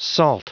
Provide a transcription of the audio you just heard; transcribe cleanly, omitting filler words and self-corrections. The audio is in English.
salt.